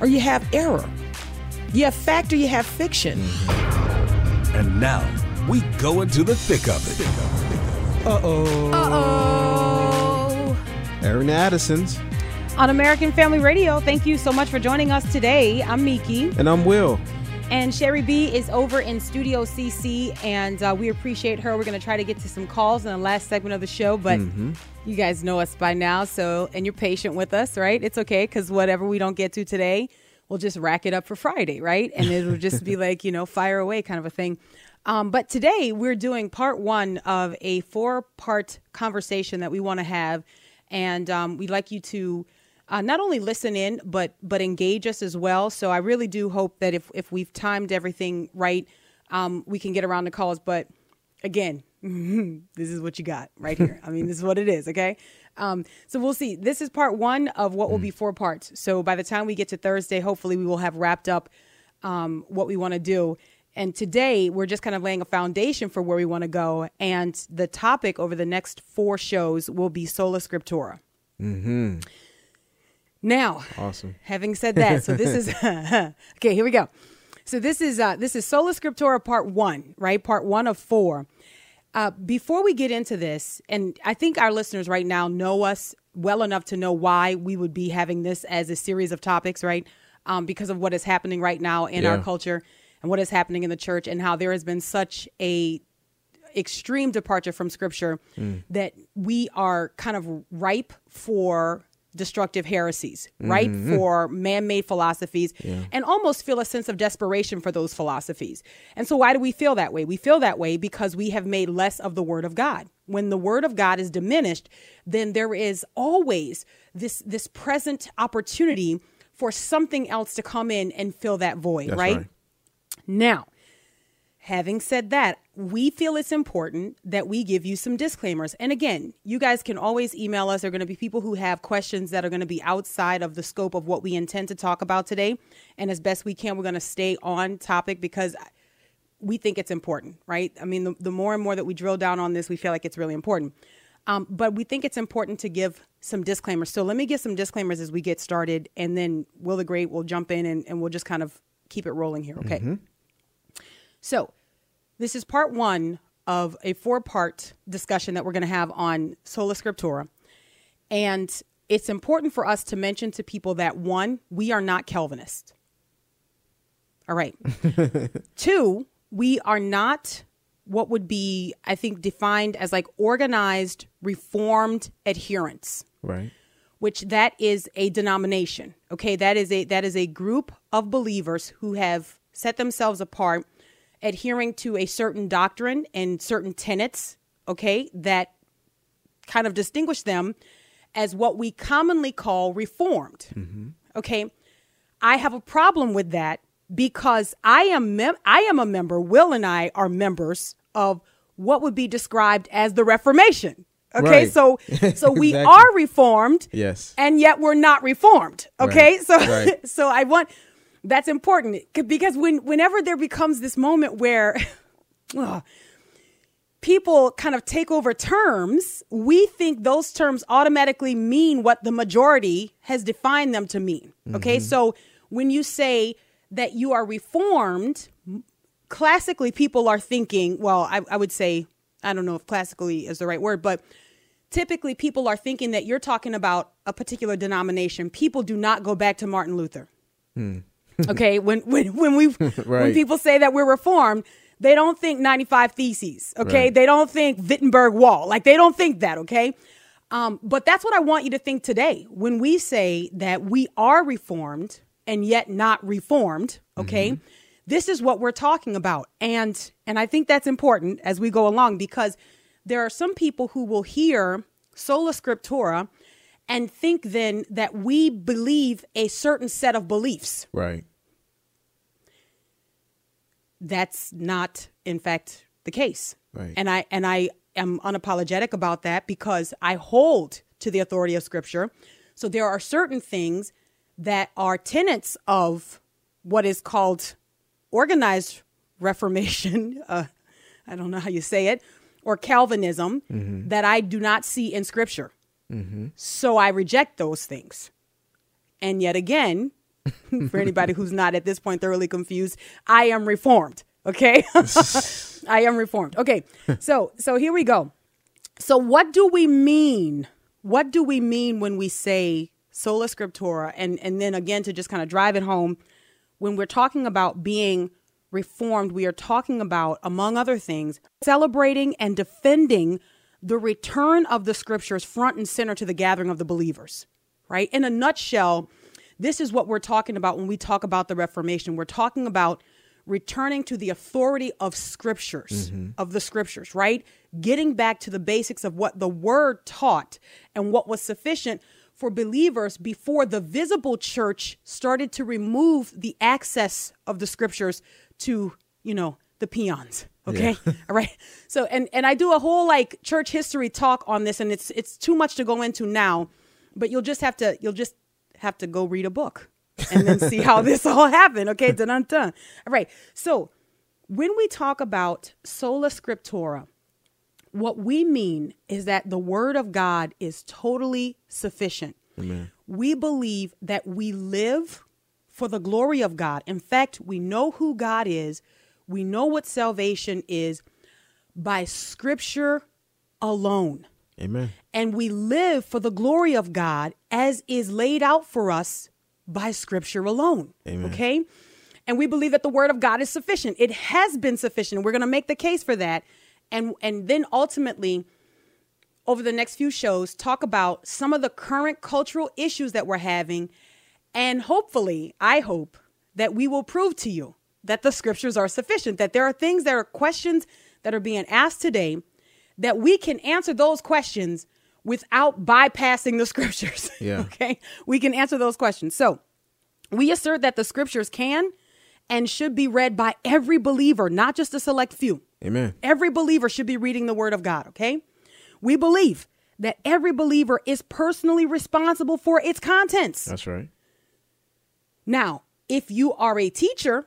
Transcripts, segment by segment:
or you have error. You have fact or you have fiction. Mm-hmm. And now we go into the thick of it. Uh-oh. Uh-oh. Ari the Addisons. On American Family Radio, thank you so much for joining us today. I'm Miki. And I'm Will. And Sherry B is over in Studio CC, and we appreciate her. We're going to try to get to some calls in the last segment of the show, but you guys know us by now, so, and you're patient with us, right? It's okay, because whatever we don't get to today, we'll just rack it up for Friday, right? And it'll just be like, you know, fire away kind of a thing. But today, we're doing part one of a four-part conversation that we want to have, and we'd like you to not only listen in, but engage us as well. So I really do hope that if we've timed everything right, we can get around the calls. But again, this is what you got right here. I mean, this is what it is, okay? So we'll see. This is part one of what will be four parts. So by the time we get to Thursday, hopefully we will have wrapped up what we want to do. And today, we're just kind of laying a foundation for where we want to go. And the topic over the next four shows will be Sola Scriptura. Mm-hmm. Now, awesome. Having said that, so this is, okay, here we go. So this is Sola Scriptura part one, right? Part one of four. Before we get into this, and I think our listeners right now know us well enough to know why we would be having this as a series of topics, right? Because of what is happening right now in our culture and what is happening in the church and how there has been such a extreme departure from scripture that we are kind of ripe for destructive heresies, right? For man-made philosophies and almost feel a sense of desperation for those philosophies. And so why do we feel that way? We feel that way because we have made less of the word of God. When the word of God is diminished, then there is always this present opportunity for something else to come in and fill that void, right? Now, having said that, we feel it's important that we give you some disclaimers. And again, you guys can always email us. There are going to be people who have questions that are going to be outside of the scope of what we intend to talk about today. And as best we can, we're going to stay on topic because we think it's important, right? I mean, the more and more that we drill down on this, we feel like it's really important. But we think it's important to give some disclaimers. So let me give some disclaimers as we get started. And then Will the Great will jump in and we'll just kind of keep it rolling here. Okay. Mm-hmm. So this is part one of a four-part discussion that we're going to have on Sola Scriptura. And it's important for us to mention to people that, one, we are not Calvinists. All right. Two, we are not what would be, I think, defined as like organized, reformed adherents. Right. Which that is a denomination. Okay. That is a group of believers who have set themselves apart adhering to a certain doctrine and certain tenets, okay, that kind of distinguish them as what we commonly call reformed, okay? I have a problem with that because I am a member, Will and I are members of what would be described as the Reformation, okay? Right. So we are reformed, yes, and yet we're not reformed, okay? Right. So, right. So I want... That's important because whenever there becomes this moment where people kind of take over terms, we think those terms automatically mean what the majority has defined them to mean. Okay, so when you say that you are reformed, classically people are thinking, well, I would say, I don't know if classically is the right word, but typically people are thinking that you're talking about a particular denomination. People do not go back to Martin Luther. Okay, when people say that we're reformed, they don't think 95 Theses. Okay, right. They don't think Wittenberg Wall. Like they don't think that. Okay, but that's what I want you to think today when we say that we are reformed and yet not reformed. Okay, this is what we're talking about, and I think that's important as we go along because there are some people who will hear Sola Scriptura and think then that we believe a certain set of beliefs. Right. That's not, in fact, the case. Right. And I am unapologetic about that because I hold to the authority of Scripture. So there are certain things that are tenets of what is called organized Reformation. I don't know how you say it, or Calvinism, mm-hmm. that I do not see in Scripture. Mm-hmm. So I reject those things. And yet again, for anybody who's not at this point thoroughly confused, I am Reformed. Okay. I am Reformed. Okay. So here we go. So what do we mean? What do we mean when we say sola scriptura? And then again, to just kind of drive it home, when we're talking about being Reformed, we are talking about, among other things, celebrating and defending the return of the Scriptures front and center to the gathering of the believers, right? In a nutshell, this is what we're talking about when we talk about the Reformation. We're talking about returning to the authority of Scriptures, mm-hmm. of the Scriptures, right? Getting back to the basics of what the Word taught and what was sufficient for believers before the visible church started to remove the access of the Scriptures to, you know, the peons. Okay. Yeah. All right. So, and I do a whole like church history talk on this, and it's too much to go into now, but you'll just have to go read a book and then see how this all happened. Okay. Dun-dun-dun. All right. So when we talk about sola scriptura, what we mean is that the Word of God is totally sufficient. Amen. We believe that we live for the glory of God. In fact, we know who God is. We know what salvation is by Scripture alone. Amen. And we live for the glory of God as is laid out for us by Scripture alone. Amen. Okay? And we believe that the Word of God is sufficient. It has been sufficient. We're going to make the case for that. And then ultimately, over the next few shows, talk about some of the current cultural issues that we're having. And hopefully, I hope that we will prove to you that the Scriptures are sufficient, that there are things that are questions that are being asked today, that we can answer those questions without bypassing the Scriptures. Yeah. Okay. We can answer those questions. So we assert that the Scriptures can and should be read by every believer, not just a select few. Amen. Every believer should be reading the Word of God, okay? We believe that every believer is personally responsible for its contents. That's right. Now, if you are a teacher,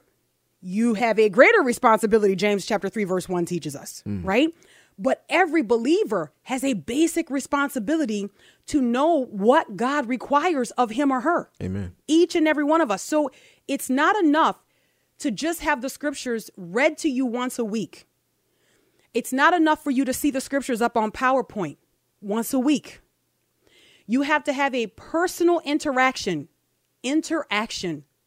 you have a greater responsibility, James chapter 3, verse 1 teaches us, right? But every believer has a basic responsibility to know what God requires of him or her. Amen. Each and every one of us. So it's not enough to just have the Scriptures read to you once a week. It's not enough for you to see the Scriptures up on PowerPoint once a week. You have to have a personal interaction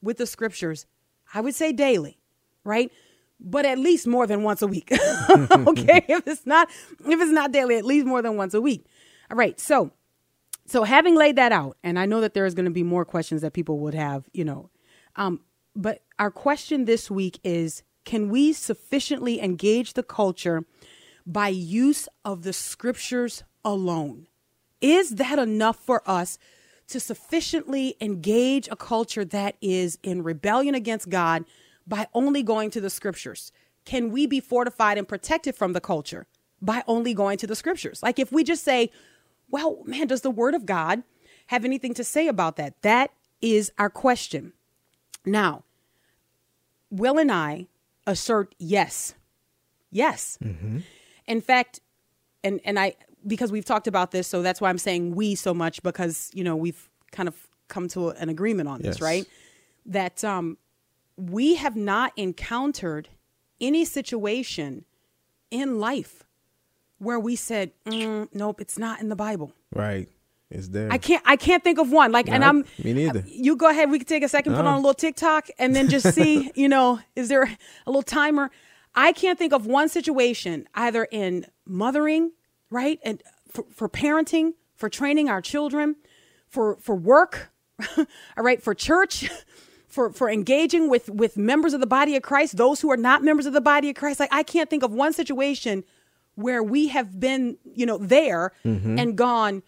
with the Scriptures. I would say daily, right? But at least more than once a week. Okay. If it's not daily, at least more than once a week. All right. So having laid that out, and I know that there is going to be more questions that people would have, you know, but our question this week is, can we sufficiently engage the culture by use of the Scriptures alone? Is that enough for us to sufficiently engage a culture that is in rebellion against God by only going to the Scriptures? Can we be fortified and protected from the culture by only going to the Scriptures? Like if we just say, well, man, does the Word of God have anything to say about that? That is our question. Now, Will and I assert yes. Yes. Mm-hmm. In fact, and I, because we've talked about this, so that's why I'm saying we so much, because, you know, we've kind of come to an agreement on this, right? That we have not encountered any situation in life where we said, nope, it's not in the Bible. Right. It's there. I can't think of one. Like, no, and I'm. Me neither. You go ahead. We can take a second, put on a little TikTok, and then just see. You know, is there a little timer? I can't think of one situation, either in mothering, right, and for parenting, for training our children, for work, all right, for church, for engaging with members of the body of Christ, those who are not members of the body of Christ. Like, I can't think of one situation where we have been, you know, there and gone,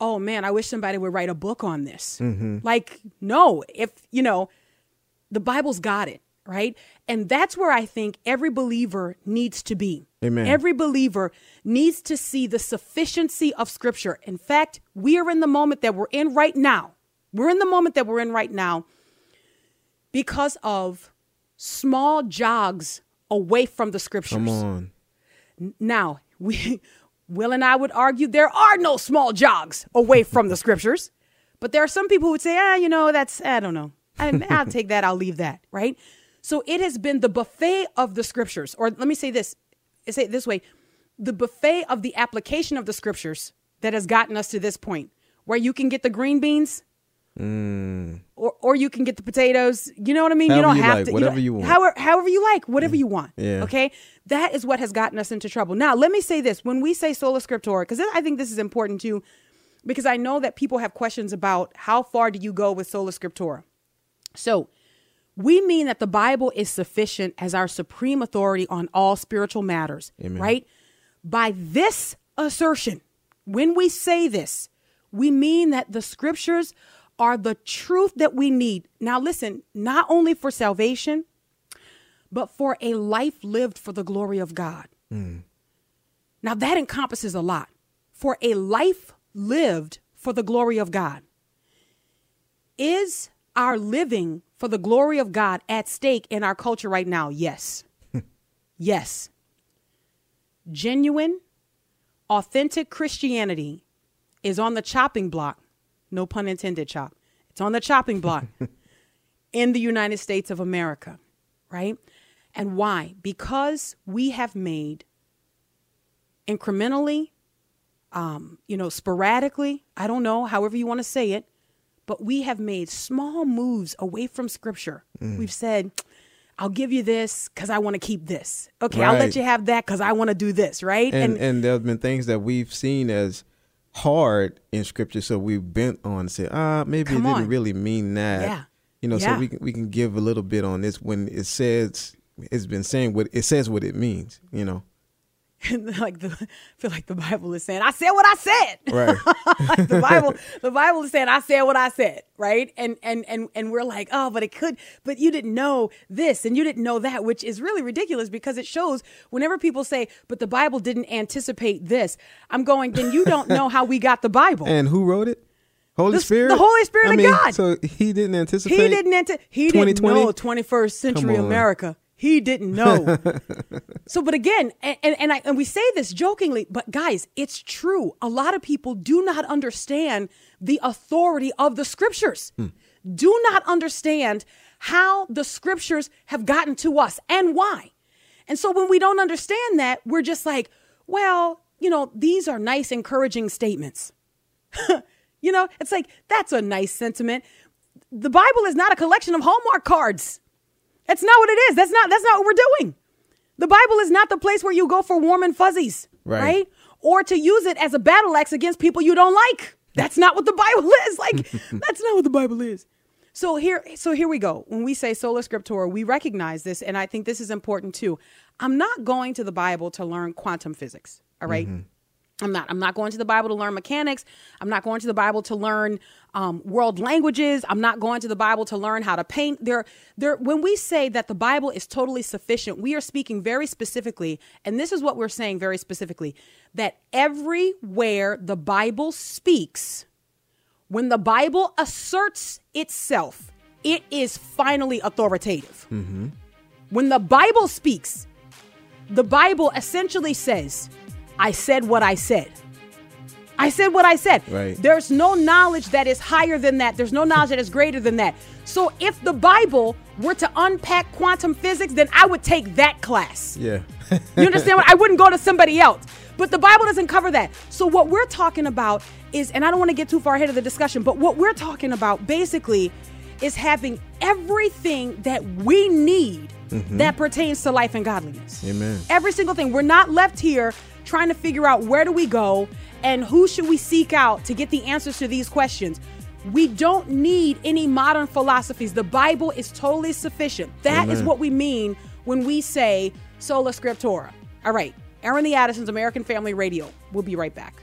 oh man, I wish somebody would write a book on this. Mm-hmm. Like, no, if, you know, the Bible's got it, right? And that's where I think every believer needs to be. Amen. Every believer needs to see the sufficiency of Scripture. In fact, we are in the moment that we're in right now. We're in the moment that we're in right now because of small jogs away from the Scriptures. Come on. Now, Will and I would argue there are no small jogs away from the Scriptures, but there are some people who would say, you know, that's, I don't know. I'll take that. I'll leave that. Right. So it has been the buffet of the Scriptures, or let me say this, say it this way, the buffet of the application of the Scriptures that has gotten us to this point where you can get the green beans or you can get the potatoes. You know what I mean? However you don't have to, whatever you want, however you like, whatever you want. Yeah. Okay. That is what has gotten us into trouble. Now, let me say this, when we say Sola Scriptura, because I think this is important too, because I know that people have questions about how far do you go with Sola Scriptura? So we mean that the Bible is sufficient as our supreme authority on all spiritual matters, Amen. Right? By this assertion, when we say this, we mean that the Scriptures are the truth that we need. Now, listen, not only for salvation, but for a life lived for the glory of God. Mm. Now, that encompasses a lot. For a life lived for the glory of God. Is our living for the glory of God at stake in our culture right now? Yes. Yes. Genuine, authentic Christianity is on the chopping block. No pun intended, chop. It's on the chopping block in the United States of America, right? And why? Because we have made incrementally, sporadically, I don't know, however you want to say it, but we have made small moves away from Scripture. Mm. We've said, I'll give you this because I want to keep this. Okay, right. I'll let you have that because I want to do this, right? And there have been things that we've seen as hard in Scripture, so we've bent on and said, maybe it didn't really mean that. Yeah. You know, so we can give a little bit on this when it says, it's been saying what it says, what it means, you know. I feel like the Bible is saying, I said what I said. Right. Like the Bible is saying, I said what I said. Right. And we're like, oh, but it could, but you didn't know this and you didn't know that, which is really ridiculous because it shows whenever people say, but the Bible didn't anticipate this. I'm going, then you don't know how we got the Bible. And who wrote it? Holy Spirit? The Holy Spirit of God. So he didn't anticipate. He didn't know 21st century America. He didn't know. So, but again, and we say this jokingly, but guys, it's true. A lot of people do not understand the authority of the Scriptures. Hmm. Do not understand how the Scriptures have gotten to us and why. And so when we don't understand that, we're just like, well, you know, these are nice, encouraging statements. You know, it's like, that's a nice sentiment. The Bible is not a collection of Hallmark cards. That's not what it is. That's not what we're doing. The Bible is not the place where you go for warm and fuzzies, right? Or to use it as a battle axe against people you don't like. That's not what the Bible is. Like, that's not what the Bible is. So here we go. When we say Sola Scriptura, we recognize this, and I think this is important too. I'm not going to the Bible to learn quantum physics, all right? Mm-hmm. I'm not going to the Bible to learn mechanics. I'm not going to the Bible to learn world languages. I'm not going to the Bible to learn how to paint. When we say that the Bible is totally sufficient, we are speaking very specifically, and this is what we're saying very specifically, that everywhere the Bible speaks, when the Bible asserts itself, it is finally authoritative. Mm-hmm. When the Bible speaks, the Bible essentially says, I said what I said. I said what I said. Right. There's no knowledge that is higher than that. There's no knowledge that is greater than that. So if the Bible were to unpack quantum physics, then I would take that class. Yeah. You understand what? I wouldn't go to somebody else. But the Bible doesn't cover that. So what we're talking about is, and I don't want to get too far ahead of the discussion, but what we're talking about basically is having everything that we need that pertains to life and godliness. Amen. Every single thing. We're not left here trying to figure out where do we go and who should we seek out to get the answers to these questions. We don't need any modern philosophies. The Bible is totally sufficient. That Amen. Is what we mean when we say Sola Scriptura. All right. Ari the Addisons, American Family Radio. We'll be right back.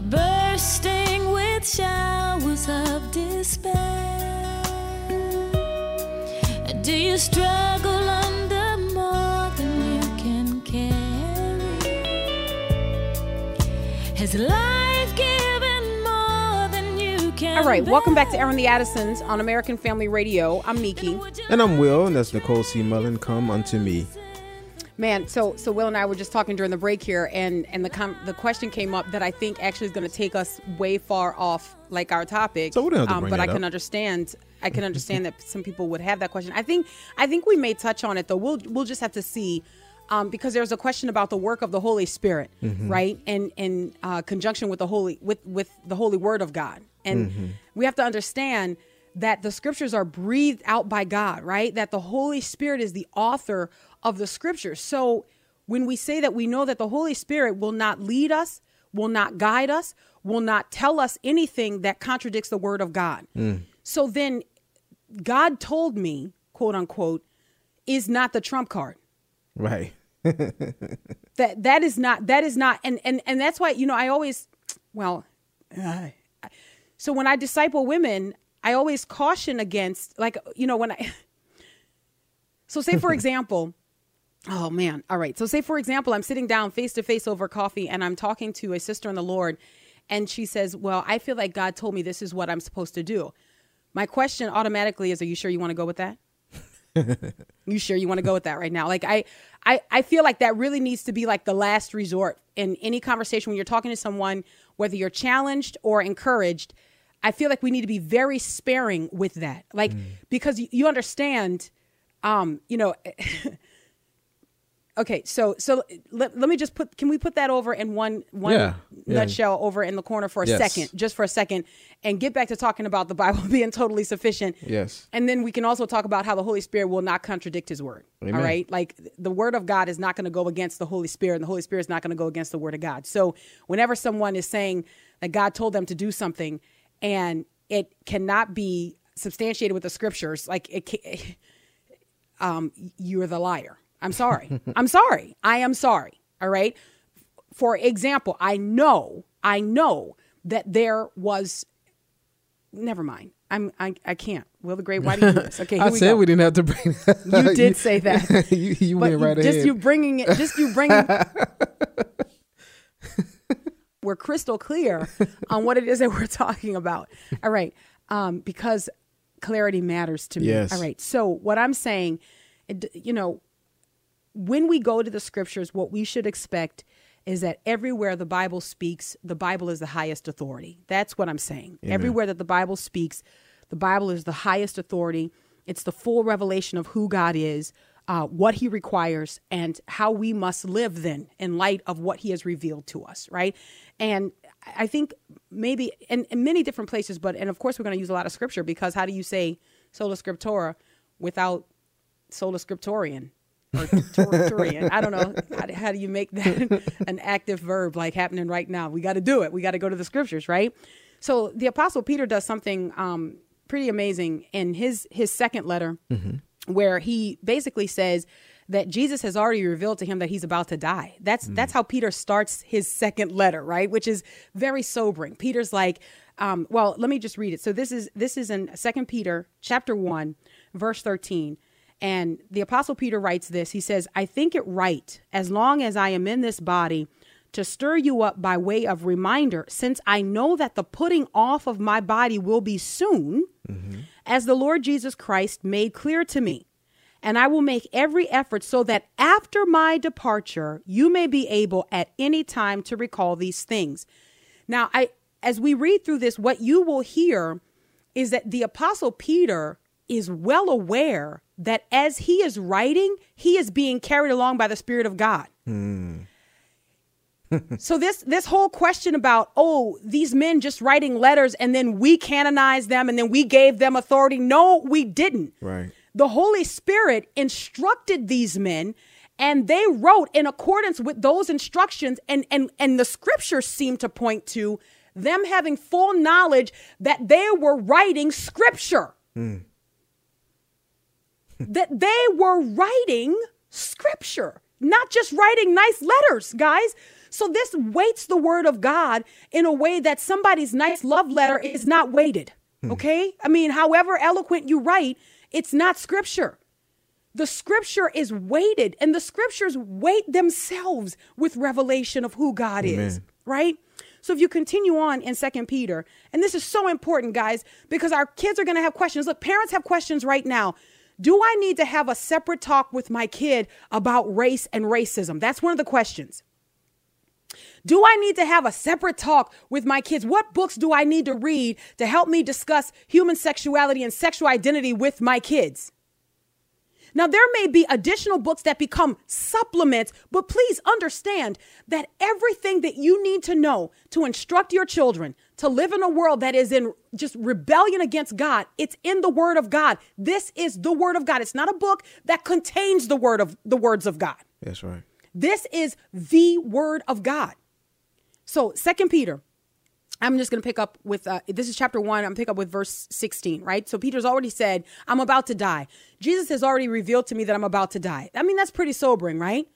are bursting with showers of despair. Do you struggle under more than you can carry? Has life given more than you can? All right, welcome back to Ari the Addisons on American Family Radio. I'm Miki. And I'm Will, and that's Nicole C. Mullen, Come Unto Me. Man, so Will and I were just talking during the break here, and the question came up that I think actually is going to take us way far off like our topic. So we don't have to bring but I can up. I can understand that some people would have that question. I think we may touch on it though. We'll just have to see, because there's a question about the work of the Holy Spirit, mm-hmm. right? And in conjunction with the Holy Word of God, and mm-hmm. we have to understand that the scriptures are breathed out by God, right? That the Holy Spirit is the author of the scriptures. So when we say that we know that the Holy Spirit will not lead us, will not guide us, will not tell us anything that contradicts the word of God. Mm. So then God told me, quote unquote, is not the trump card. Right. that is not. And that's why, I always, so when I disciple women, I always caution against, say, for example, oh, man. All right. So say, for example, I'm sitting down face to face over coffee and I'm talking to a sister in the Lord. And she says, well, I feel like God told me this is what I'm supposed to do. My question automatically is, are you sure you want to go with that? You sure you want to go with that right now? Like, I feel like that really needs to be like the last resort in any conversation when you're talking to someone, whether you're challenged or encouraged. I feel like we need to be very sparing with that. Like, because you understand, okay. So let me just can we put that over in one nutshell over in the corner for a second, just for a second, and get back to talking about the Bible being totally sufficient. Yes. And then we can also talk about how the Holy Spirit will not contradict his word. Amen. All right. Like the word of God is not going to go against the Holy Spirit, and the Holy Spirit is not going to go against the word of God. So whenever someone is saying that God told them to do something, and it cannot be substantiated with the scriptures, like you're the liar. I'm sorry. I am sorry. All right. For example, I know that there was. Never mind. I can't. Will the Great, why do you do this? Okay. Here I said we didn't have to bring. You did say that. you went right ahead. Just you bringing it. We're crystal clear on what it is that we're talking about. All right. Because clarity matters to me. Yes. All right. So what I'm saying, when we go to the scriptures, what we should expect is that everywhere the Bible speaks, the Bible is the highest authority. That's what I'm saying. Amen. Everywhere that the Bible speaks, the Bible is the highest authority. It's the full revelation of who God is, what he requires, and how we must live then in light of what he has revealed to us, right? And I think maybe in many different places, but, and of course we're going to use a lot of scripture, because how do you say Sola Scriptura without Sola Scriptorian or Torturian? I don't know. How do you make that an active verb like happening right now? We got to do it. We got to go to the scriptures, right? So the Apostle Peter does something pretty amazing in his second letter, mm-hmm. where he basically says that Jesus has already revealed to him that he's about to die. That's how Peter starts his second letter, right? Which is very sobering. Peter's like, let me just read it. So this is in 2 Peter chapter 1, verse 13. And the Apostle Peter writes this. He says, I think it right, as long as I am in this body, to stir you up by way of reminder, since I know that the putting off of my body will be soon, mm-hmm. as the Lord Jesus Christ made clear to me. And I will make every effort so that after my departure, you may be able at any time to recall these things. Now, as we read through this, what you will hear is that the Apostle Peter is well aware that as he is writing, he is being carried along by the Spirit of God. Mm. So this whole question about, these men just writing letters and then we canonized them and then we gave them authority. No, we didn't. Right. The Holy Spirit instructed these men and they wrote in accordance with those instructions. And the scriptures seem to point to them having full knowledge that they were writing scripture. Mm. That they were writing scripture, not just writing nice letters, guys. So this weights the word of God in a way that somebody's nice love letter is not weighted. Okay? I mean, however eloquent you write, it's not scripture. The scripture is weighted, and the scriptures weight themselves with revelation of who God is, right? So if you continue on in 2 Peter, and this is so important, guys, because our kids are going to have questions. Look, parents have questions right now. Do I need to have a separate talk with my kid about race and racism? That's one of the questions. Do I need to have a separate talk with my kids? What books do I need to read to help me discuss human sexuality and sexual identity with my kids? Now, there may be additional books that become supplements, but please understand that everything that you need to know to instruct your children to live in a world that is in just rebellion against God, it's in the Word of God. This is the Word of God. It's not a book that contains the words of God. That's right. This is the Word of God. So 2 Peter, I'm just going to pick up with, this is chapter 1, I'm pick up with verse 16, right? So Peter's already said, I'm about to die. Jesus has already revealed to me that I'm about to die. I mean, that's pretty sobering, right?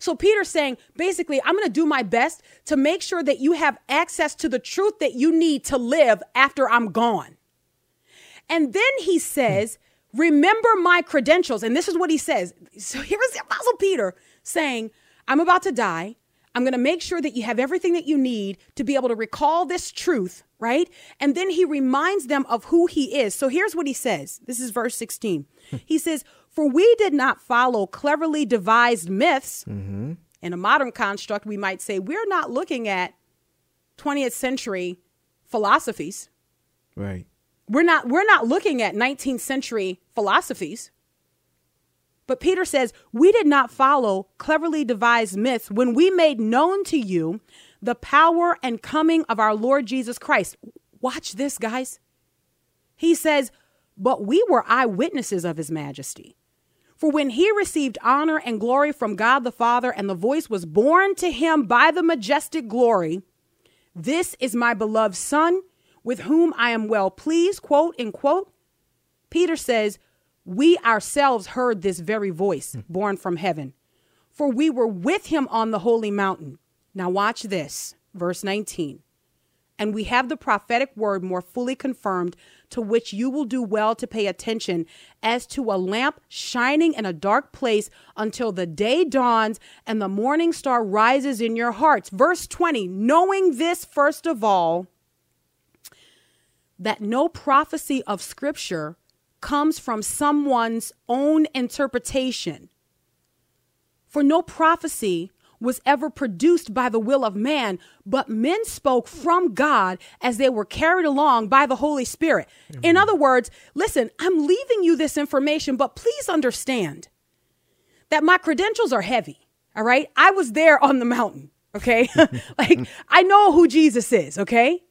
So Peter's saying, basically, I'm going to do my best to make sure that you have access to the truth that you need to live after I'm gone. And then he says, remember my credentials. And this is what he says. So here's the Apostle Peter saying, I'm about to die. I'm going to make sure that you have everything that you need to be able to recall this truth, right? And then he reminds them of who he is. So here's what he says. This is verse 16. He says, for we did not follow cleverly devised myths. Mm-hmm. In a modern construct, we might say we're not looking at 20th century philosophies. Right. We're not looking at 19th century philosophies. But Peter says, we did not follow cleverly devised myths when we made known to you the power and coming of our Lord Jesus Christ. Watch this, guys. He says, but we were eyewitnesses of his majesty. For when he received honor and glory from God the Father, and the voice was borne to him by the majestic glory, this is my beloved son, with whom I am well pleased, quote, end quote. Peter says, we ourselves heard this very voice born from heaven, for we were with him on the holy mountain. Now watch this, verse 19. And we have the prophetic word more fully confirmed, to which you will do well to pay attention, as to a lamp shining in a dark place until the day dawns and the morning star rises in your hearts. Verse 20, knowing this, first of all, that no prophecy of scripture comes from someone's own interpretation. For no prophecy was ever produced by the will of man, but men spoke from God as they were carried along by the Holy Spirit. Amen. In other words, listen, I'm leaving you this information, but please understand that my credentials are heavy, all right? I was there on the mountain, okay? Like, I know who Jesus is, okay?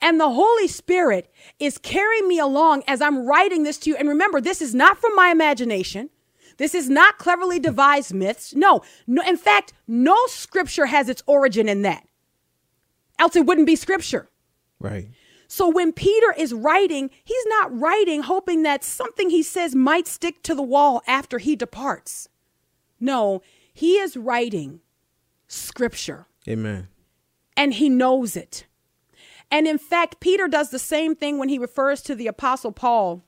And the Holy Spirit is carrying me along as I'm writing this to you. And remember, this is not from my imagination. This is not cleverly devised myths. No, in fact, no scripture has its origin in that. Else it wouldn't be scripture. Right. So when Peter is writing, he's not writing hoping that something he says might stick to the wall after he departs. No, he is writing scripture. Amen. And he knows it. And in fact, Peter does the same thing when he refers to the Apostle Paul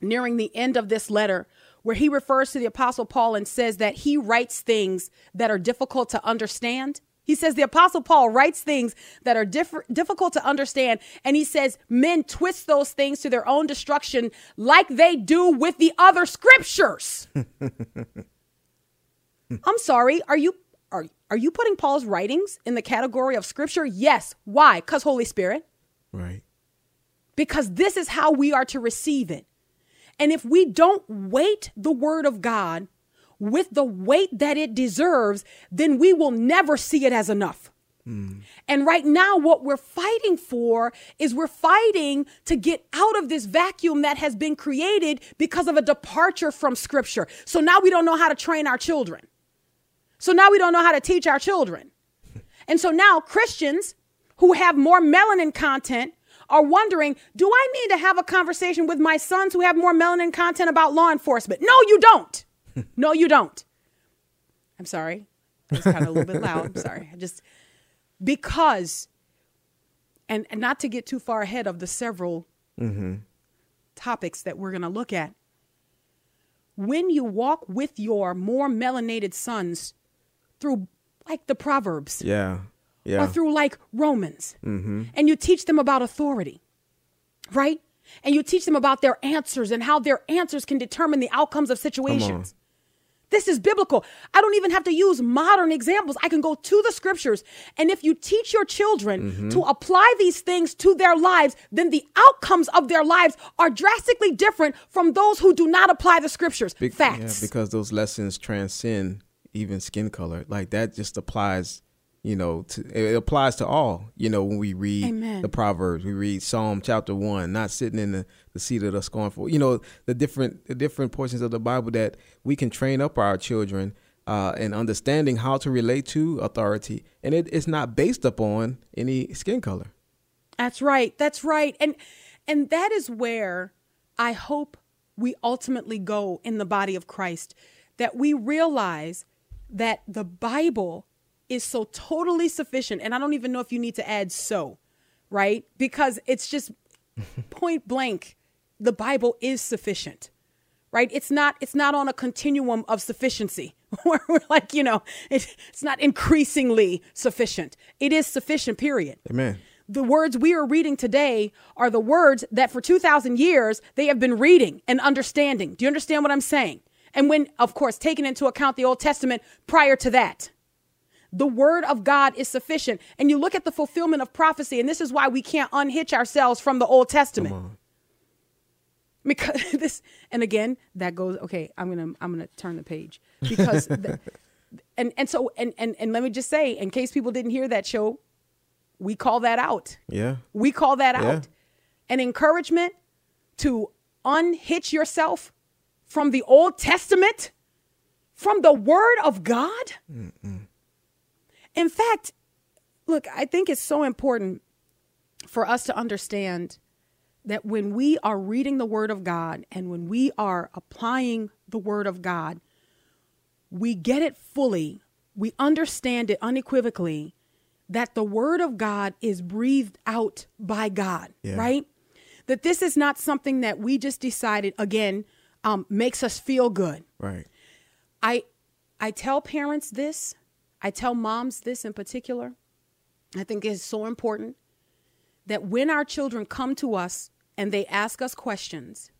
nearing the end of this letter, where he refers to the Apostle Paul and says that he writes things that are difficult to understand. He says the Apostle Paul writes things that are difficult to understand. And he says men twist those things to their own destruction, like they do with the other scriptures. I'm sorry, are you putting Paul's writings in the category of scripture? Yes. Why? Because Holy Spirit. Right. Because this is how we are to receive it. And if we don't weight the word of God with the weight that it deserves, then we will never see it as enough. Mm. And right now, what we're fighting for is we're fighting to get out of this vacuum that has been created because of a departure from scripture. So now we don't know how to train our children. So now we don't know how to teach our children. And so now Christians who have more melanin content are wondering, do I need to have a conversation with my sons who have more melanin content about law enforcement? No, you don't. No, you don't. I'm sorry. That was kind of a little bit loud. I'm sorry. I just Because, and not to get too far ahead of the several topics that we're going to look at, when you walk with your more melanated sons through like the Proverbs or through like Romans, and you teach them about authority, right? And you teach them about their answers and how their answers can determine the outcomes of situations. This is biblical. I don't even have to use modern examples. I can go to the scriptures. And if you teach your children to apply these things to their lives, then the outcomes of their lives are drastically different from those who do not apply the scriptures. Facts. Yeah, because those lessons transcend even skin color. Like that just applies, you know, it applies to all, you know, when we read the Proverbs, we read Psalm chapter 1, not sitting in the seat of the scornful, you know, the different portions of the Bible that we can train up our children in understanding how to relate to authority. And it's not based upon any skin color. That's right. That's right. And that is where I hope we ultimately go in the body of Christ, that we realize that the Bible is so totally sufficient. And I don't even know if you need to add so, right? Because it's just point blank, the Bible is sufficient, right? It's not on a continuum of sufficiency where we're like, you know, it's not increasingly sufficient. It is sufficient, period. Amen. The words we are reading today are the words that for 2,000 years they have been reading and understanding. Do you understand what I'm saying? And when, of course, taking into account the Old Testament prior to that, the word of God is sufficient. And you look at the fulfillment of prophecy, and this is why we can't unhitch ourselves from the Old Testament. Come on. Because this, and again, that goes, okay, I'm going to turn the page because, and so, let me just say, in case people didn't hear that show, we call that out. Yeah. We call that out. An encouragement to unhitch yourself from the Old Testament, from the word of God. Mm-mm. In fact, look, I think it's so important for us to understand that when we are reading the word of God and when we are applying the word of God, we get it fully. We understand it unequivocally that the word of God is breathed out by God, right? That this is not something that we just decided, again, makes us feel good. Right. I tell parents this. I tell moms this in particular. I think it's so important that when our children come to us and they ask us questions,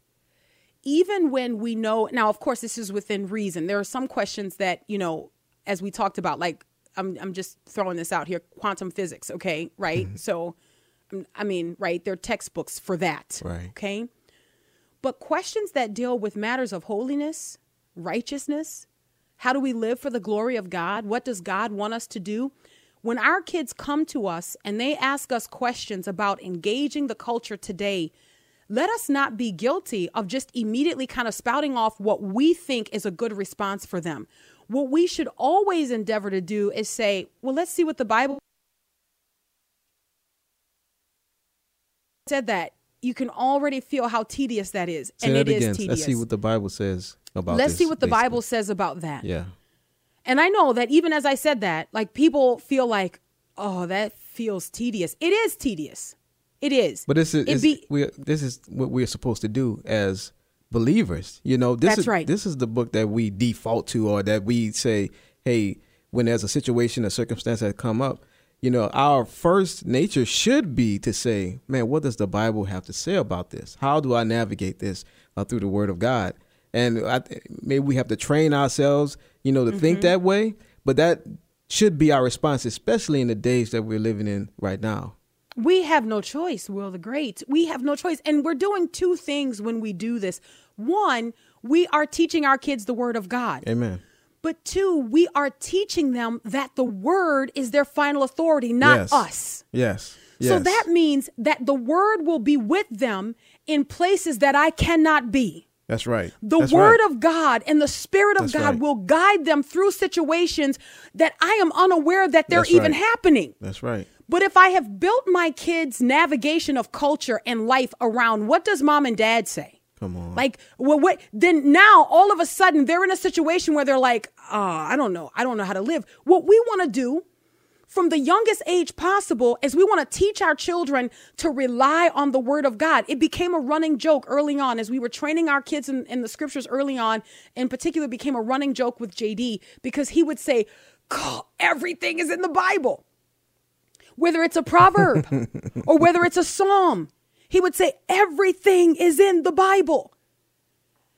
even when we know, now, of course, this is within reason. There are some questions that, you know, as we talked about, like I'm just throwing this out here, quantum physics. OK, right. So, I mean, right. There are textbooks for that. Right. OK. But questions that deal with matters of holiness, righteousness, how do we live for the glory of God? What does God want us to do? When our kids come to us and they ask us questions about engaging the culture today, let us not be guilty of just immediately kind of spouting off what we think is a good response for them. What we should always endeavor to do is say, well, let's see what the Bible said that. You can already feel how tedious that is. Say and that it again. Is tedious. Let's see what the Bible says about Let's this, see what the basically. Bible says about that. Yeah. And I know that even as I said that, like people feel like, oh, that feels tedious. It is tedious. It is. But this is what we're supposed to do as believers. You know, this is the book that we default to, or that we say, hey, when there's a situation, a circumstance that come up, you know, our first nature should be to say, man, what does the Bible have to say about this? How do I navigate this through the word of God? And maybe we have to train ourselves, you know, to think that way. But that should be our response, especially in the days that we're living in right now. We have no choice, Will the Great. We have no choice. And we're doing two things when we do this. One, we are teaching our kids the word of God. Amen. But two, we are teaching them that the word is their final authority, not us. Yes. So that means that the word will be with them in places that I cannot be. That's right. The word of God and the spirit of God will guide them through situations that I am unaware that they're even happening. That's right. But if I have built my kids' navigation of culture and life around what does mom and dad say? Come on. Like, well, what? Then now all of a sudden they're in a situation where they're like, I don't know. I don't know how to live. What we want to do from the youngest age possible as we want to teach our children to rely on the word of God. It became a running joke early on as we were training our kids in the scriptures early on. In particular, became a running joke with JD because he would say, God, everything is in the Bible. Whether it's a proverb or whether it's a psalm, he would say, everything is in the Bible.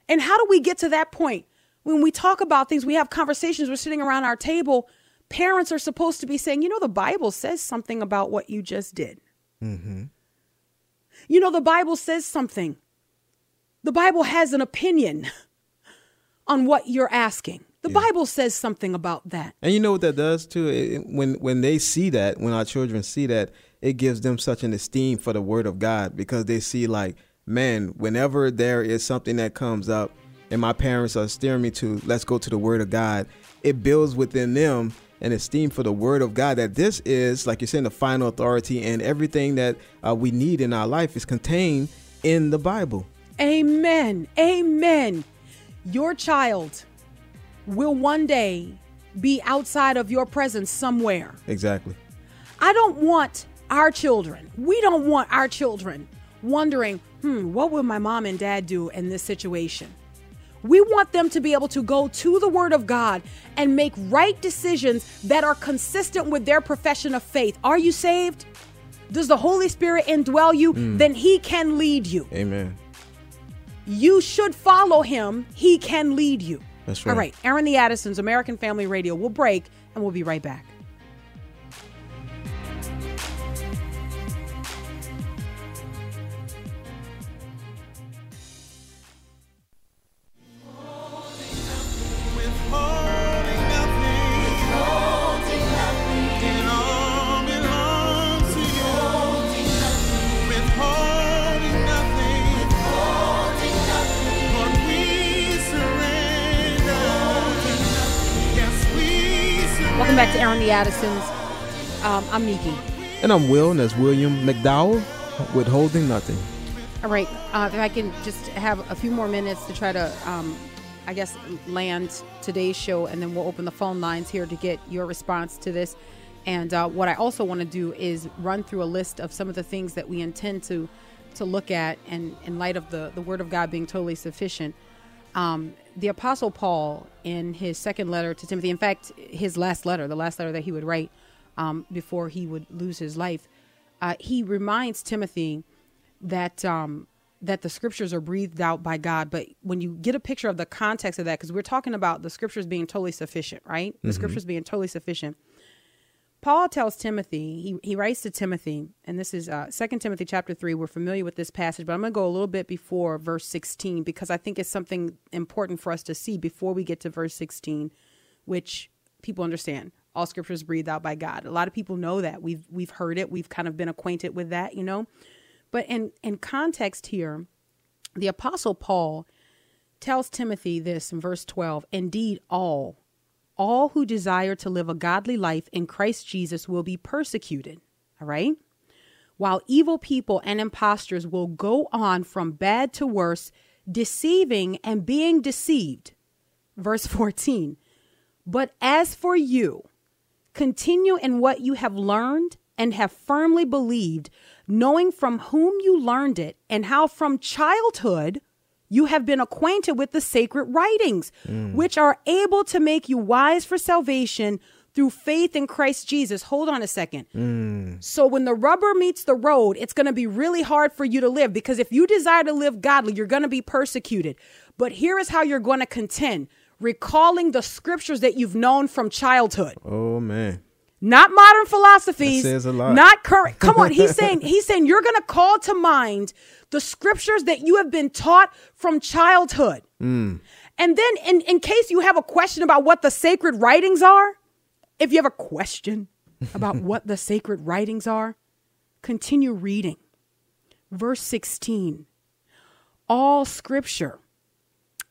And how do we get to that point? When we talk about things, we have conversations, we're sitting around our table. Parents are supposed to be saying, you know, the Bible says something about what you just did. Mm-hmm. You know, the Bible says something. The Bible has an opinion on what you're asking. The Bible says something about that. And you know what that does too? When they see that, when our children see that, it gives them such an esteem for the word of God, because they see like, man, whenever there is something that comes up and my parents are steering me to, let's go to the word of God, it builds within them an esteem for the word of God, that this is, like you're saying, the final authority, and everything that we need in our life is contained in the Bible. Amen. Amen. Your child will one day be outside of your presence somewhere. Exactly. I don't want our children, we don't want our children wondering, what will my mom and dad do in this situation? We want them to be able to go to the word of God and make right decisions that are consistent with their profession of faith. Are you saved? Does the Holy Spirit indwell you? Then he can lead you. Amen. You should follow him. He can lead you. That's right. All right. Aaron the Addisons, American Family Radio. We'll break and we'll be right back. Welcome back to Aaron the Addisons. I'm Miki. And I'm Will, and that's William McDowell, Withholding Nothing. All right. If I can just have a few more minutes to try to, land today's show, and then we'll open the phone lines here to get your response to this. And what I also want to do is run through a list of some of the things that we intend to look at, and in light of the Word of God being totally sufficient. The Apostle Paul, in his second letter to Timothy, in fact, his last letter, the last letter that he would write before he would lose his life, he reminds Timothy that that the scriptures are breathed out by God. But when you get a picture of the context of that, because we're talking about the scriptures being totally sufficient, right? The scriptures being totally sufficient. Paul tells Timothy, he writes to Timothy, and this is 2 Timothy chapter 3. We're familiar with this passage, but I'm going to go a little bit before verse 16, because I think it's something important for us to see before we get to verse 16, which people understand. All scriptures breathed out by God. A lot of people know that. We've heard it. We've kind of been acquainted with that, you know. But in context here, the Apostle Paul tells Timothy this in verse 12, indeed, all who desire to live a godly life in Christ Jesus will be persecuted, all right? While evil people and impostors will go on from bad to worse, deceiving and being deceived. Verse 14, but as for you, continue in what you have learned and have firmly believed, knowing from whom you learned it, and how from childhood you have been acquainted with the sacred writings, which are able to make you wise for salvation through faith in Christ Jesus. Hold on a second. So when the rubber meets the road, it's going to be really hard for you to live, because if you desire to live godly, you're going to be persecuted. But here is how you're going to contend: recalling the scriptures that you've known from childhood. Oh, man. Not modern philosophies, not current. Come on. He's saying you're going to call to mind the scriptures that you have been taught from childhood. And then in case you have a question about what the sacred writings are, if you have a question about what the sacred writings are, continue reading. Verse 16, all scripture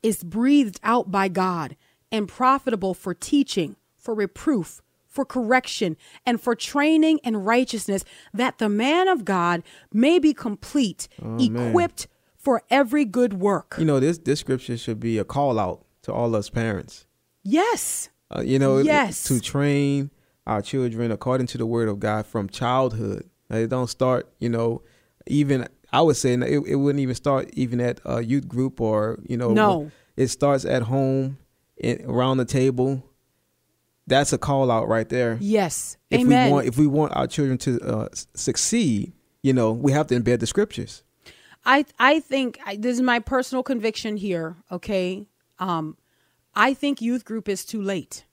is breathed out by God and profitable for teaching, for reproof, for correction, and for training in righteousness, that the man of God may be complete, equipped for every good work. You know, this scripture should be a call out to all us parents. Yes. To train our children according to the word of God from childhood. Now, it don't start, you know, even I would say it wouldn't even start even at a youth group or, you know, no. It starts at home and around the table. That's a call out right there. Yes. If Amen. If we want our children to succeed, you know, we have to embed the scriptures. I think this is my personal conviction here. Okay. I think youth group is too late.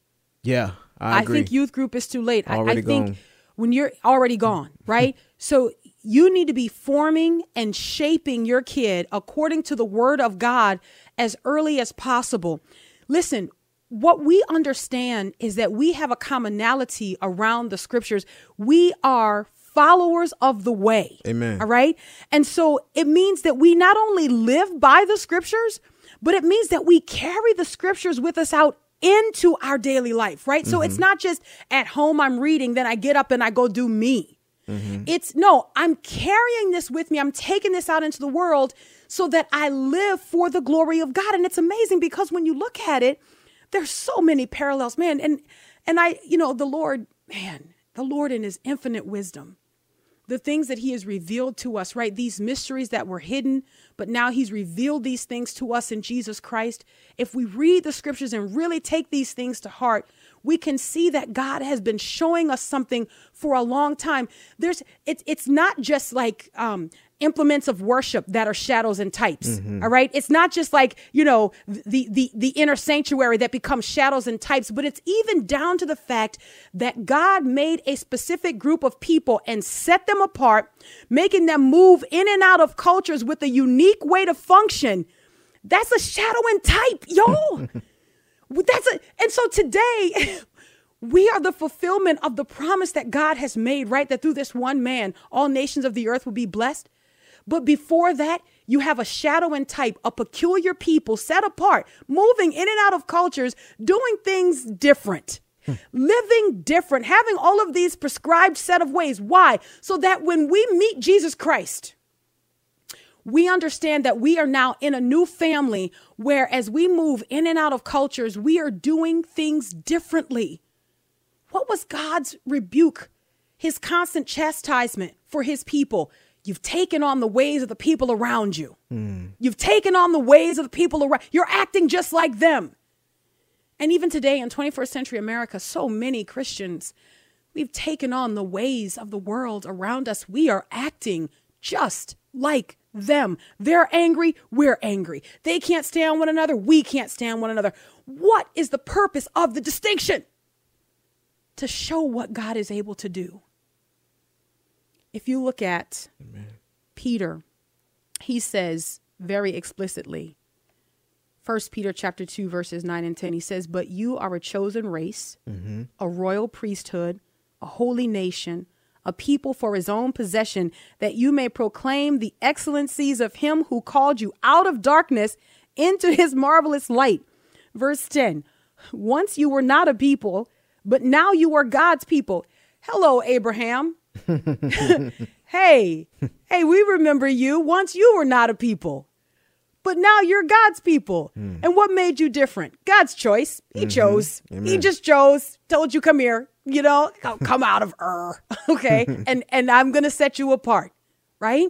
Yeah, I agree. I think youth group is too late. I think when you're already gone, right? So you need to be forming and shaping your kid according to the word of God as early as possible. Listen, what we understand is that we have a commonality around the scriptures. We are followers of the way. Amen. All right. And so it means that we not only live by the scriptures, but it means that we carry the scriptures with us out into our daily life, right? Mm-hmm. So it's not just at home I'm reading, then I get up and I go do me. Mm-hmm. It's no, I'm carrying this with me. I'm taking this out into the world so that I live for the glory of God. And it's amazing because when you look at it, there's so many parallels, man. And I, you know, the Lord in his infinite wisdom, the things that he has revealed to us, right? These mysteries that were hidden, but now he's revealed these things to us in Jesus Christ. If we read the scriptures and really take these things to heart, we can see that God has been showing us something for a long time. It's not just like implements of worship that are shadows and types. Mm-hmm. All right. It's not just like, you know, the inner sanctuary that becomes shadows and types, but it's even down to the fact that God made a specific group of people and set them apart, making them move in and out of cultures with a unique way to function. That's a shadow and type, y'all. And so today we are the fulfillment of the promise that God has made, right? That through this one man, all nations of the earth will be blessed. But before that, you have a shadow and type, a peculiar people set apart, moving in and out of cultures, doing things different, living different, having all of these prescribed set of ways. Why? So that when we meet Jesus Christ, we understand that we are now in a new family where as we move in and out of cultures, we are doing things differently. What was God's rebuke, his constant chastisement for his people? You've taken on the ways of the people around you. Mm. You've taken on the ways of the people around. You're acting just like them. And even today in 21st century America, so many Christians, we've taken on the ways of the world around us. We are acting just like them. They're angry. We're angry. They can't stand one another. We can't stand one another. What is the purpose of the distinction? To show what God is able to do. If you look at Amen. Peter, he says very explicitly, 1 Peter chapter 2, verses 9 and 10, he says, but you are a chosen race, mm-hmm. a royal priesthood, a holy nation, a people for his own possession, that you may proclaim the excellencies of him who called you out of darkness into his marvelous light. Verse 10, once you were not a people, but now you are God's people. Hello, Abraham. Hey, we remember you. Once you were not a people, but now you're God's people. Mm. And what made you different? God's choice. He mm-hmm. chose. Amen. He just chose, told you, come here, you know, come out of Ur. Okay. And I'm going to set you apart. Right.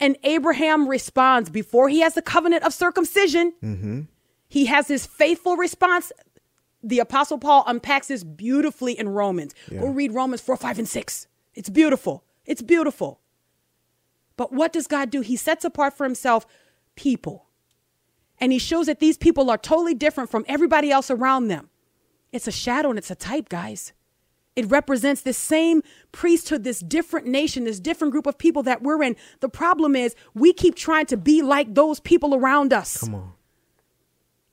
And Abraham responds before he has the covenant of circumcision. Mm-hmm. He has his faithful response. The Apostle Paul unpacks this beautifully in Romans. Yeah. Go read Romans 4, 5, and 6. It's beautiful. It's beautiful. But what does God do? He sets apart for himself people. And he shows that these people are totally different from everybody else around them. It's a shadow and it's a type, guys. It represents this same priesthood, this different nation, this different group of people that we're in. The problem is we keep trying to be like those people around us. Come on.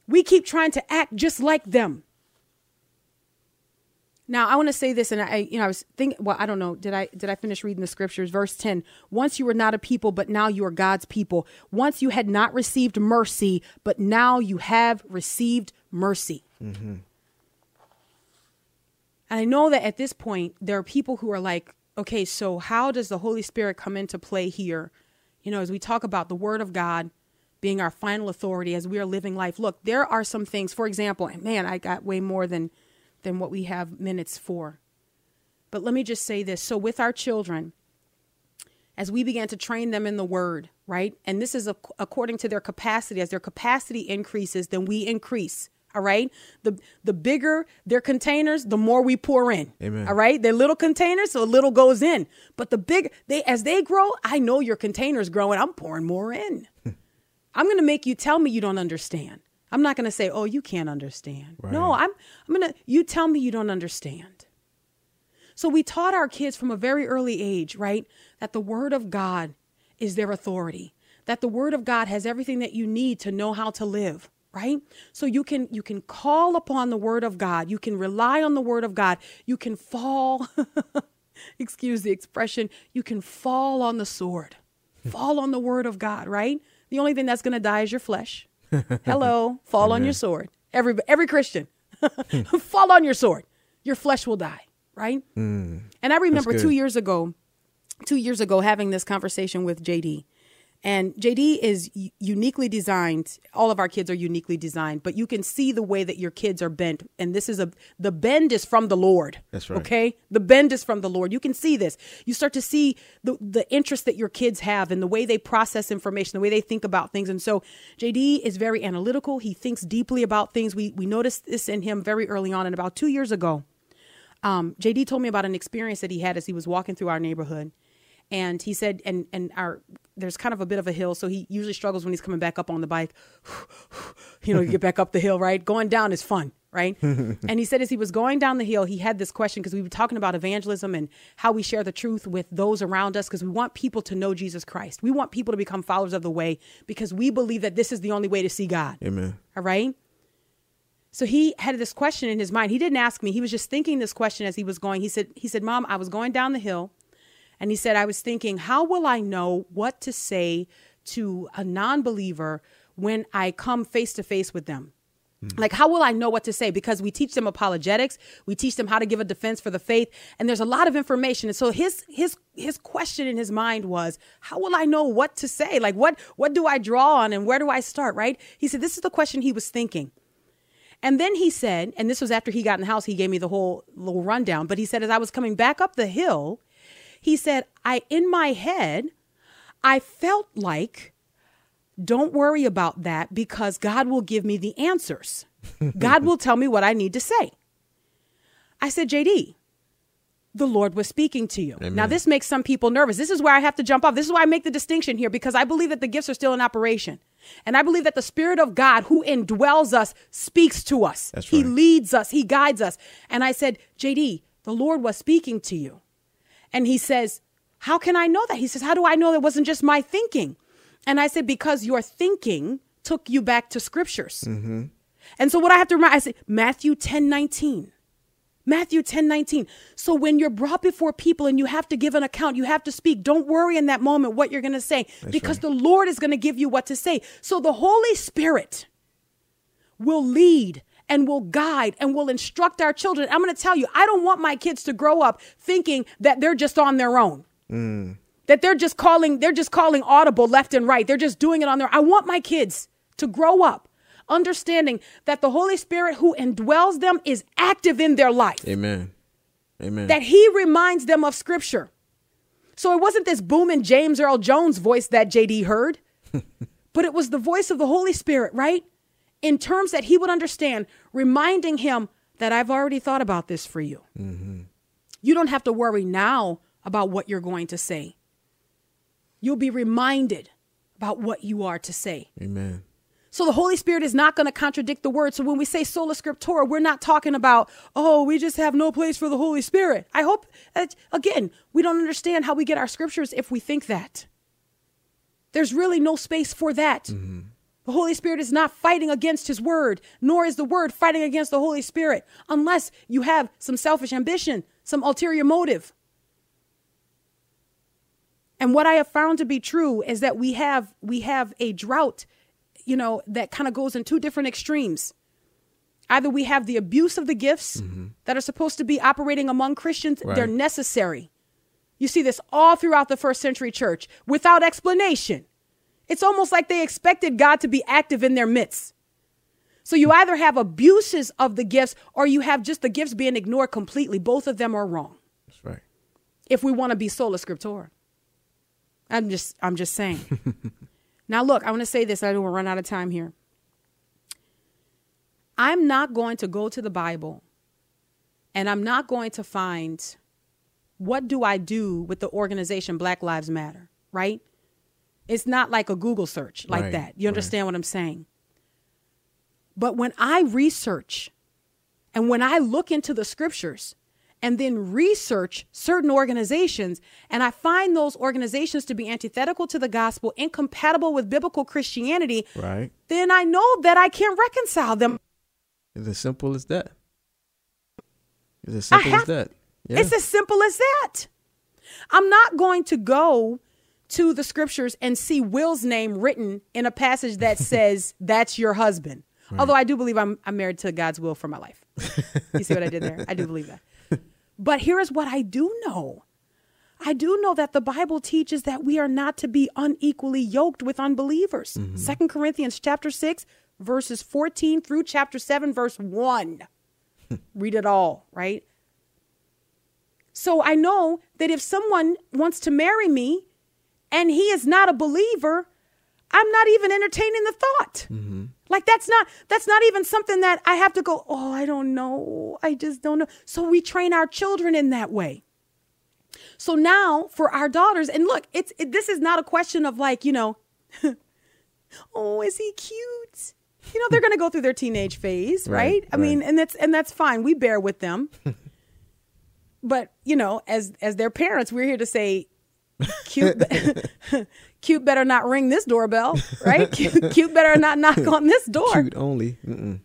We keep trying to act just like them. Now, I want to say this, and I was thinking, well, I don't know. Did I finish reading the scriptures? Verse 10, once you were not a people, but now you are God's people. Once you had not received mercy, but now you have received mercy. Mm-hmm. And I know that at this point, there are people who are like, okay, so how does the Holy Spirit come into play here? You know, as we talk about the word of God being our final authority as we are living life. Look, there are some things, for example, and man, I got way more than what we have minutes for. But let me just say this. So with our children, as we began to train them in the word, right? And this is according to their capacity. As their capacity increases, then we increase. All right. The bigger their containers, the more we pour in. Amen. All right. They're little containers, so a little goes in. But the big, as they grow, I know your container's growing. I'm pouring more in. I'm going to make you tell me you don't understand. I'm not going to say, oh, you can't understand. Right. No, I'm going to, you tell me you don't understand. So we taught our kids from a very early age, right, that the word of God is their authority, that the word of God has everything that you need to know how to live. Right? So you can call upon the word of God. You can rely on the word of God. You can fall, excuse the expression, you can fall on the sword, fall on the word of God, right? The only thing that's going to die is your flesh. Hello, fall on your sword. Every Christian, fall on your sword. Your flesh will die, right? Mm, and I remember two years ago having this conversation with JD. And JD is uniquely designed. All of our kids are uniquely designed, but you can see the way that your kids are bent. And this is the bend is from the Lord. That's right. Okay. The bend is from the Lord. You can see this. You start to see the interest that your kids have and the way they process information, the way they think about things. And so JD is very analytical. He thinks deeply about things. We noticed this in him very early on. And about 2 years ago, JD told me about an experience that he had as he was walking through our neighborhood. And he said, there's kind of a bit of a hill. So he usually struggles when he's coming back up on the bike, you know, you get back up the hill, right? Going down is fun, right? And he said, as he was going down the hill, he had this question, because we were talking about evangelism and how we share the truth with those around us, because we want people to know Jesus Christ. We want people to become followers of the way, because we believe that this is the only way to see God. Amen. All right. So he had this question in his mind. He didn't ask me. He was just thinking this question as he was going. He said, Mom, I was going down the hill. And he said, I was thinking, how will I know what to say to a non-believer when I come face to face with them? Mm. Like, how will I know what to say? Because we teach them apologetics. We teach them how to give a defense for the faith. And there's a lot of information. And so his question in his mind was, how will I know what to say? Like, what do I draw on and where do I start? Right? He said, this is the question he was thinking. And then he said, and this was after he got in the house, he gave me the whole little rundown. But he said, as I was coming back up the hill, he said, in my head, I felt like, don't worry about that, because God will give me the answers. God will tell me what I need to say. I said, JD, the Lord was speaking to you. Amen. Now, this makes some people nervous. This is where I have to jump off. This is why I make the distinction here, because I believe that the gifts are still in operation. And I believe that the Spirit of God who indwells us speaks to us. That's right. He leads us. He guides us. And I said, JD, the Lord was speaking to you. And he says, how can I know that? He says, how do I know that wasn't just my thinking? And I said, because your thinking took you back to scriptures. Mm-hmm. And so what I have to remember, I said, Matthew 10:19. So when you're brought before people and you have to give an account, you have to speak. Don't worry in that moment what you're going to say, because the Lord is going to give you what to say. So the Holy Spirit will lead and will guide and will instruct our children. I'm going to tell you, I don't want my kids to grow up thinking that they're just on their own, that they're just calling audible left and right. They're just doing it on their own. I want my kids to grow up understanding that the Holy Spirit who indwells them is active in their life. Amen. Amen. That he reminds them of scripture. So it wasn't this booming James Earl Jones voice that JD heard, but it was the voice of the Holy Spirit, right? In terms that he would understand, reminding him that I've already thought about this for you. Mm-hmm. You don't have to worry now about what you're going to say. You'll be reminded about what you are to say. Amen. So the Holy Spirit is not going to contradict the word. So when we say Sola Scriptura, we're not talking about, oh, we just have no place for the Holy Spirit. I hope, again, we don't understand how we get our scriptures if we think that. There's really no space for that. Mm-hmm. The Holy Spirit is not fighting against his word, nor is the word fighting against the Holy Spirit, unless you have some selfish ambition, some ulterior motive. And what I have found to be true is that we have a drought, you know, that kind of goes in two different extremes. Either we have the abuse of the gifts that are supposed to be operating among Christians. Right. They're necessary. You see this all throughout the first century church without explanation. It's almost like they expected God to be active in their midst. So you either have abuses of the gifts or you have just the gifts being ignored completely. Both of them are wrong. That's right. If we want to be sola scriptura. I'm just saying. Now, look, I want to say this. I don't want to run out of time here. I'm not going to go to the Bible and I'm not going to find what do I do with the organization Black Lives Matter, right? It's not like a Google search like right, that. You understand right. what I'm saying? But when I research and when I look into the scriptures and then research certain organizations, and I find those organizations to be antithetical to the gospel, incompatible with biblical Christianity, right. then I know that I can't reconcile them. It's as simple as that. It's as simple as that. Yeah. It's as simple as that. I'm not going to go to the scriptures and see Will's name written in a passage that says, that's your husband. Right. Although I do believe I'm married to God's will for my life. You see what I did there? I do believe that. But here is what I do know. I do know that the Bible teaches that we are not to be unequally yoked with unbelievers. Mm-hmm. 2 Corinthians chapter 6, verses 14 through chapter 7, verse 1. Read it all, right? So I know that if someone wants to marry me and he is not a believer, I'm not even entertaining the thought. Mm-hmm. Like, that's not even something that I have to go, oh, I don't know. I just don't know. So we train our children in that way. So now for our daughters, and look, this is not a question of like, you know, oh, is he cute? You know, they're going to go through their teenage phase, right? I mean, and that's fine. We bear with them. But, you know, as their parents, we're here to say, cute better not ring this doorbell, right? Cute better not knock on this door. Cute only. I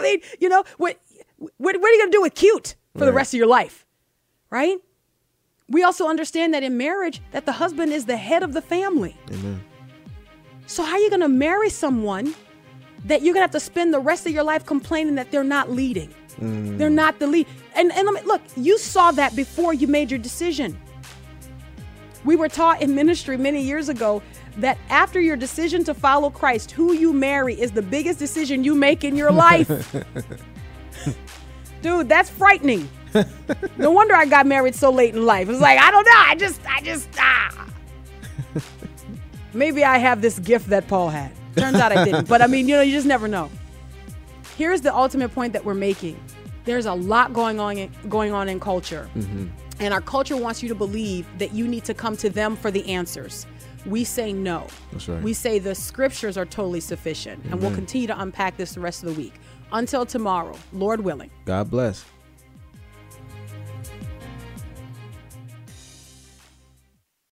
mean, you know, what are you going to do with cute for the rest of your life, right? We also understand that in marriage, that the husband is the head of the family. Amen. So how are you going to marry someone that you're going to have to spend the rest of your life complaining that they're not leading? Mm. They're not the lead. And let me, look, you saw that before you made your decision. We were taught in ministry many years ago that after your decision to follow Christ, who you marry is the biggest decision you make in your life. Dude, that's frightening. No wonder I got married so late in life. It's like, I don't know. I just. Maybe I have this gift that Paul had. Turns out I didn't. But I mean, you know, you just never know. Here's the ultimate point that we're making. There's a lot going on in culture. Mm-hmm. And our culture wants you to believe that you need to come to them for the answers. We say no. That's right. We say the scriptures are totally sufficient. Mm-hmm. And we'll continue to unpack this the rest of the week. Until tomorrow, Lord willing. God bless.